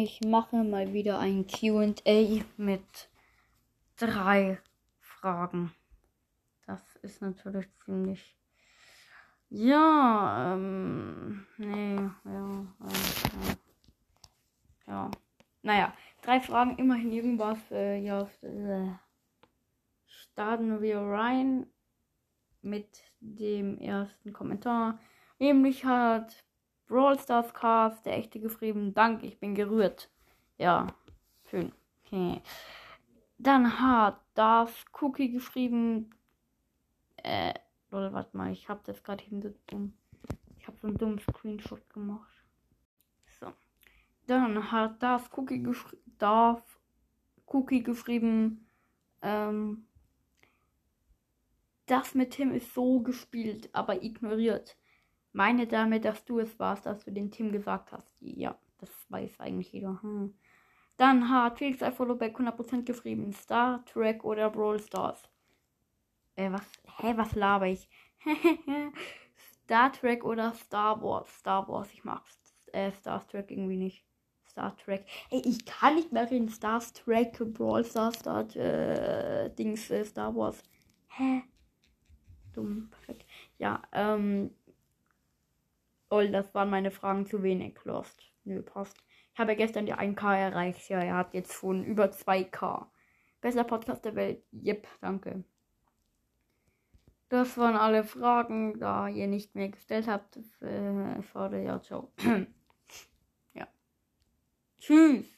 Ich mache mal wieder ein Q&A mit 3 Fragen. Das ist natürlich ziemlich... Ja, ja. Naja, 3 Fragen, immerhin irgendwas. Starten wir rein mit dem ersten Kommentar. Nämlich hat Rollstars-Cast, der Echte, geschrieben: Dank, ich bin gerührt. Ja, schön. Okay. Dann hat Darth Cookie geschrieben, warte mal, ich habe das gerade hinbekommen. Ich habe so einen dummen Screenshot gemacht. So. Dann hat Darth Cookie geschrieben, das mit Tim ist so gespielt, aber ignoriert. Meine damit, dass du es warst, dass du den Tim gesagt hast. Ja, das weiß eigentlich jeder. Dann hat Felix I Follow Back 100% geschrieben: Star Trek oder Brawl Stars. Was laber ich? Star Trek oder Star Wars? Star Wars, ich mag Star Trek irgendwie nicht. Star Trek. Ey, ich kann nicht mehr reden. Star Trek, Brawl Stars, Star Wars. Dumm, perfekt. Ja, das waren meine Fragen zu wenig. Lost. Nö, passt. Ich habe ja gestern die 1K erreicht. Ja, er hat jetzt schon über 2K. Bester Podcast der Welt. Yep, danke. Das waren alle Fragen, da ihr nicht mehr gestellt habt. Schade, ja, ciao. Ja. Tschüss.